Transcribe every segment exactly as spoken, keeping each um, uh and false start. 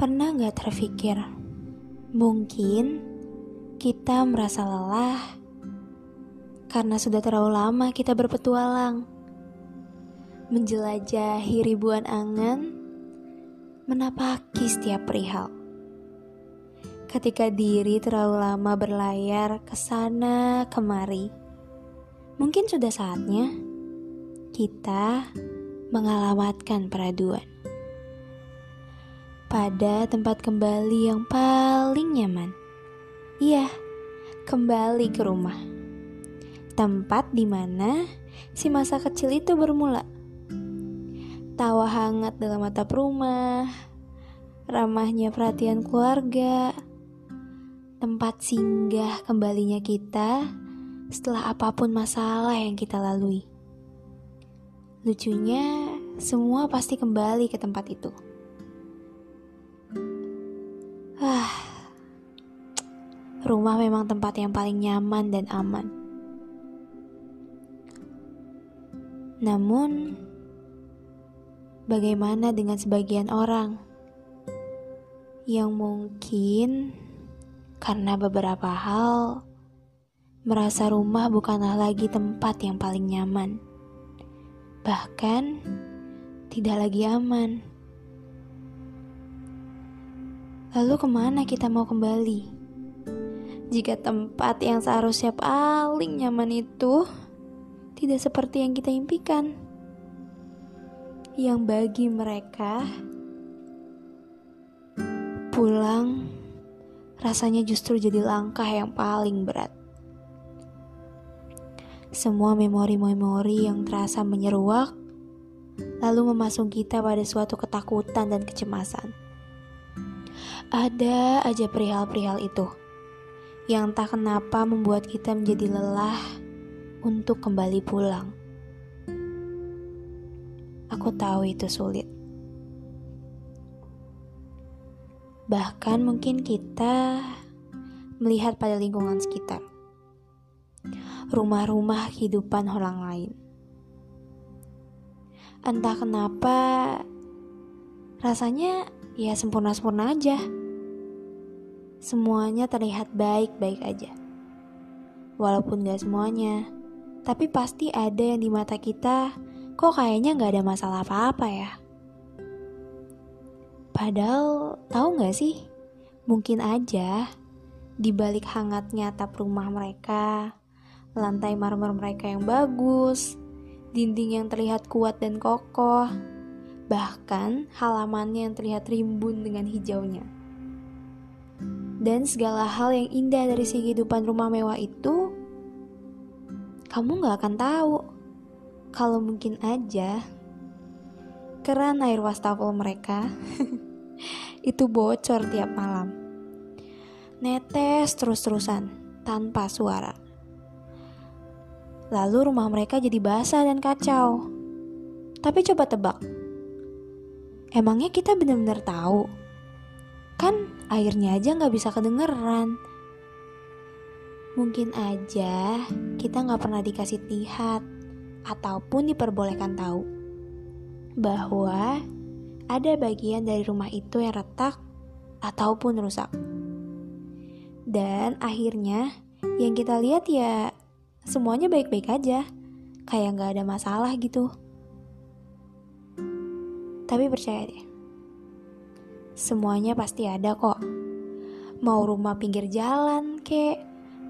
Pernah gak terpikir, mungkin kita merasa lelah karena sudah terlalu lama kita berpetualang, menjelajahi ribuan angan, menapaki setiap perihal. Ketika diri terlalu lama berlayar ke sana kemari, mungkin sudah saatnya kita mengalamatkan peraduan pada tempat kembali yang paling nyaman. Iya, kembali ke rumah. Tempat di mana si masa kecil itu bermula. Tawa hangat dalam atap rumah, ramahnya perhatian keluarga, tempat singgah kembalinya kita setelah apapun masalah yang kita lalui. Lucunya, semua pasti kembali ke tempat itu. Ah, rumah memang tempat yang paling nyaman dan aman. Namun, bagaimana dengan sebagian orang yang mungkin karena beberapa hal merasa rumah bukanlah lagi tempat yang paling nyaman, bahkan tidak lagi aman? Lalu kemana kita mau kembali? Jika tempat yang seharusnya paling nyaman itu tidak seperti yang kita impikan, yang bagi mereka pulang rasanya justru jadi langkah yang paling berat. Semua memori-memori yang terasa menyeruak, lalu memasung kita pada suatu ketakutan dan kecemasan. Ada aja perihal-perihal itu yang tak kenapa membuat kita menjadi lelah untuk kembali pulang. Aku tahu itu sulit. Bahkan mungkin kita melihat pada lingkungan sekitar, rumah-rumah kehidupan orang lain. Entah kenapa rasanya ya sempurna-sempurna aja. Semuanya terlihat baik-baik aja. Walaupun gak semuanya, tapi pasti ada yang di mata kita, kok kayaknya gak ada masalah apa-apa ya. Padahal, tahu gak sih? Mungkin aja di balik hangatnya atap rumah mereka, lantai marmer mereka yang bagus, dinding yang terlihat kuat dan kokoh, bahkan halamannya yang terlihat rimbun dengan hijaunya. Dan segala hal yang indah dari si kehidupan rumah mewah itu, kamu gak akan tahu kalau mungkin aja keran air wastafel mereka itu bocor tiap malam, netes terus-terusan tanpa suara. Lalu rumah mereka jadi basah dan kacau. Tapi coba tebak, emangnya kita benar-benar tahu? Kan airnya aja gak bisa kedengeran. Mungkin aja kita gak pernah dikasih lihat ataupun diperbolehkan tahu bahwa ada bagian dari rumah itu yang retak ataupun rusak. Dan akhirnya yang kita lihat ya semuanya baik-baik aja, kayak gak ada masalah gitu. Tapi percaya deh, semuanya pasti ada kok. Mau rumah pinggir jalan kek,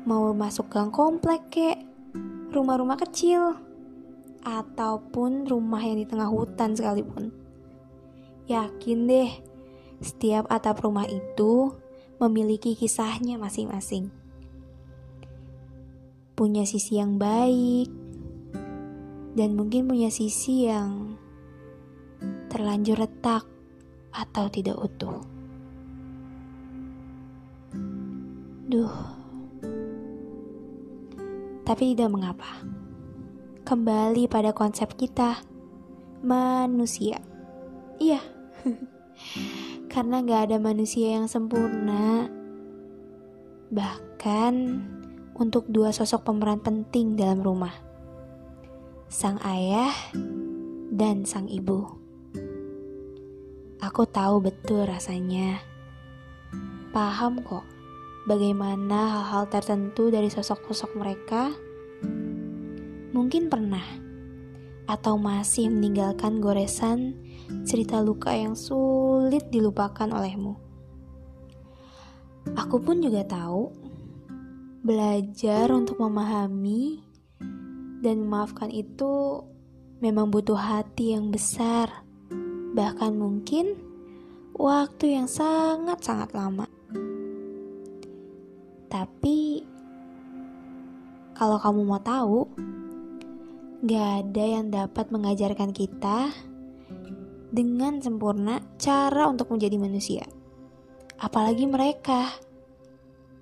mau masuk gang komplek kek, rumah-rumah kecil, ataupun rumah yang di tengah hutan sekalipun. Yakin deh, setiap atap rumah itu memiliki kisahnya masing-masing. Punya sisi yang baik, dan mungkin punya sisi yang terlanjur retak atau tidak utuh. Duh. Tapi tidak mengapa. Kembali pada konsep kita, manusia. Iya. Karena gak ada manusia yang sempurna. Bahkan untuk dua sosok pemeran penting dalam rumah, sang ayah dan sang ibu. Aku tahu betul rasanya. Paham kok bagaimana hal-hal tertentu dari sosok-sosok mereka. Mungkin pernah atau masih meninggalkan goresan cerita luka yang sulit dilupakan olehmu. Aku pun juga tahu, belajar untuk memahami dan memaafkan itu memang butuh hati yang besar. Bahkan mungkin waktu yang sangat-sangat lama. Tapi kalau kamu mau tahu, gak ada yang dapat mengajarkan kita dengan sempurna cara untuk menjadi manusia, apalagi mereka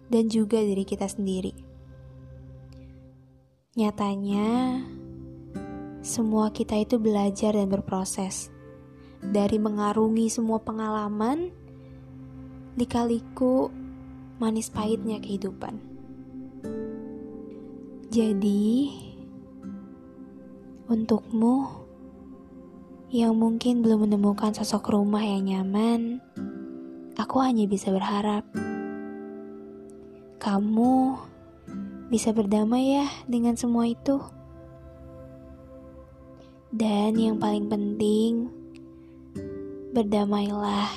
dan juga diri kita sendiri. Nyatanya semua kita itu belajar dan berproses dari mengarungi semua pengalaman, lika-liku, manis pahitnya kehidupan. Jadi, untukmu yang mungkin belum menemukan sosok rumah yang nyaman, aku hanya bisa berharap kamu bisa berdamai ya dengan semua itu. Dan yang paling penting, Berdamailah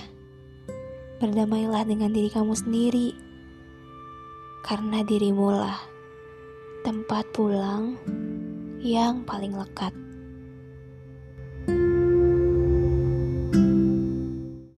Berdamailah dengan diri kamu sendiri, karena dirimulah tempat pulang yang paling lekat.